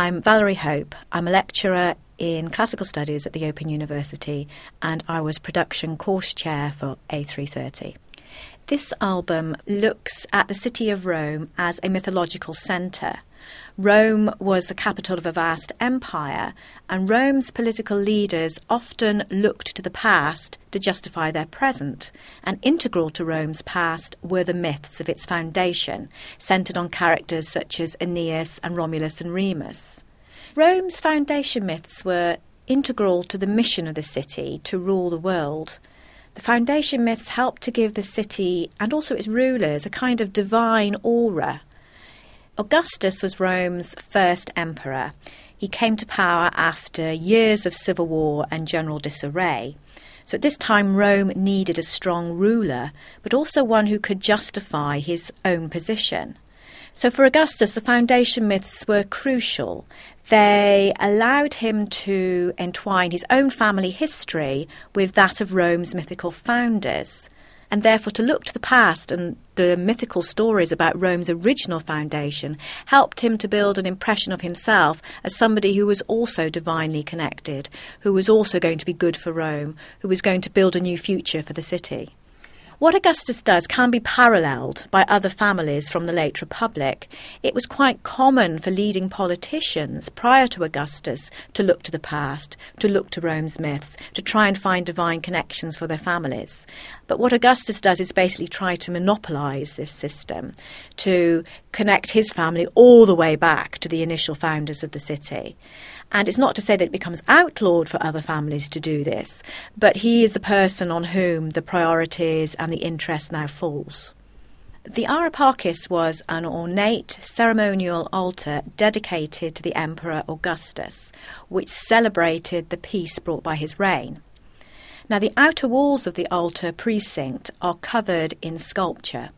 I'm Valerie Hope. I'm a lecturer in classical studies at the Open University, and I was production course chair for A330. This album looks at the city of Rome as a mythological centre. Rome was the capital of a vast empire, and Rome's political leaders often looked to the past to justify their present, and integral to Rome's past were the myths of its foundation, centred on characters such as Aeneas and Romulus and Remus. Rome's foundation myths were integral to the mission of the city to rule the world. The foundation myths helped to give the city and also its rulers a kind of divine aura. Augustus was Rome's first emperor. He came to power after years of civil war and general disarray. So at this time Rome needed a strong ruler, but also one who could justify his own position. So for Augustus, the foundation myths were crucial. They allowed him to entwine his own family history with that of Rome's mythical founders, and therefore to look to the past and the mythical stories about Rome's original foundation helped him to build an impression of himself as somebody who was also divinely connected, who was also going to be good for Rome, who was going to build a new future for the city. What Augustus does can be paralleled by other families from the late Republic. It was quite common for leading politicians prior to Augustus to look to the past, to look to Rome's myths, to try and find divine connections for their families. But what Augustus does is basically try to monopolise this system, to connect his family all the way back to the initial founders of the city. And it's not to say that it becomes outlawed for other families to do this, but he is the person on whom the priorities and the interest now falls. The Ara Pacis was an ornate ceremonial altar dedicated to the Emperor Augustus, which celebrated the peace brought by his reign. Now, the outer walls of the altar precinct are covered in sculpture.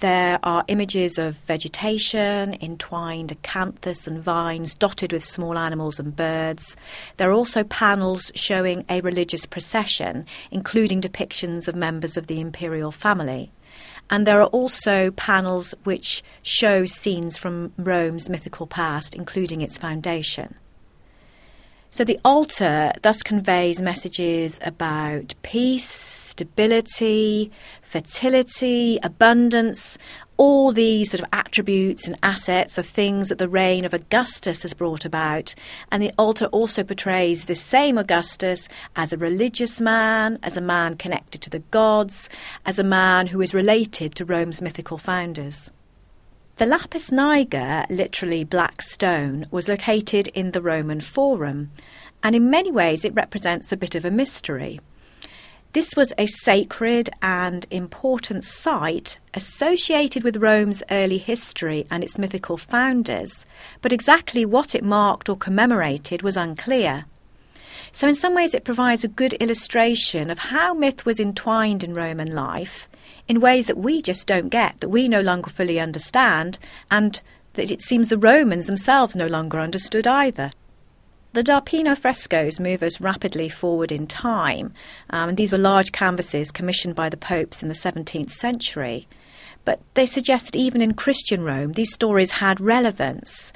There are images of vegetation, entwined acanthus and vines dotted with small animals and birds. There are also panels showing a religious procession, including depictions of members of the imperial family. And there are also panels which show scenes from Rome's mythical past, including its foundation. So the altar thus conveys messages about peace, stability, fertility, abundance. All these sort of attributes and assets are things that the reign of Augustus has brought about. And the altar also portrays this same Augustus as a religious man, as a man connected to the gods, as a man who is related to Rome's mythical founders. The Lapis Niger, literally black stone, was located in the Roman Forum, and in many ways it represents a bit of a mystery. This was a sacred and important site associated with Rome's early history and its mythical founders, but exactly what it marked or commemorated was unclear. So in some ways it provides a good illustration of how myth was entwined in Roman life in ways that we just don't get, that we no longer fully understand, and that it seems the Romans themselves no longer understood either. The d'Arpino frescoes move us rapidly forward in time, and these were large canvases commissioned by the popes in the 17th century. But they suggest that even in Christian Rome, these stories had relevance.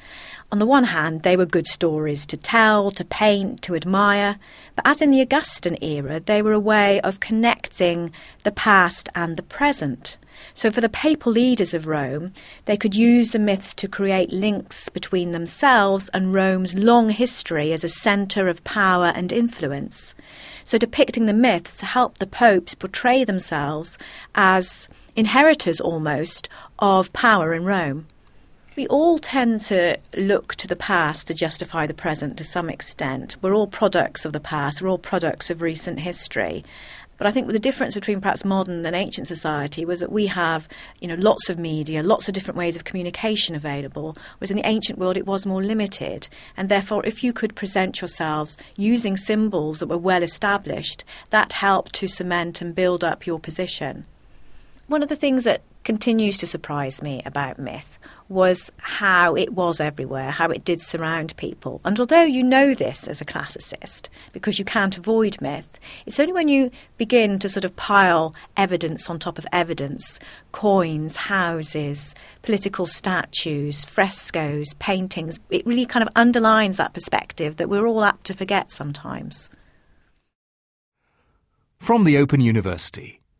On the one hand, they were good stories to tell, to paint, to admire, but as in the Augustan era, they were a way of connecting the past and the present. So for the papal leaders of Rome, they could use the myths to create links between themselves and Rome's long history as a centre of power and influence. So depicting the myths helped the popes portray themselves as inheritors almost of power in Rome. We all tend to look to the past to justify the present to some extent. We're all products of the past, we're all products of recent history. But I think the difference between perhaps modern and ancient society was that we have, lots of media, lots of different ways of communication available, whereas in the ancient world it was more limited. And therefore, if you could present yourselves using symbols that were well established, that helped to cement and build up your position. One of the things that continues to surprise me about myth was how it was everywhere, how it did surround people. And although you know this as a classicist, because you can't avoid myth, it's only when you begin to sort of pile evidence on top of evidence, coins, houses, political statues, frescoes, paintings, it really kind of underlines that perspective that we're all apt to forget sometimes. From the Open University.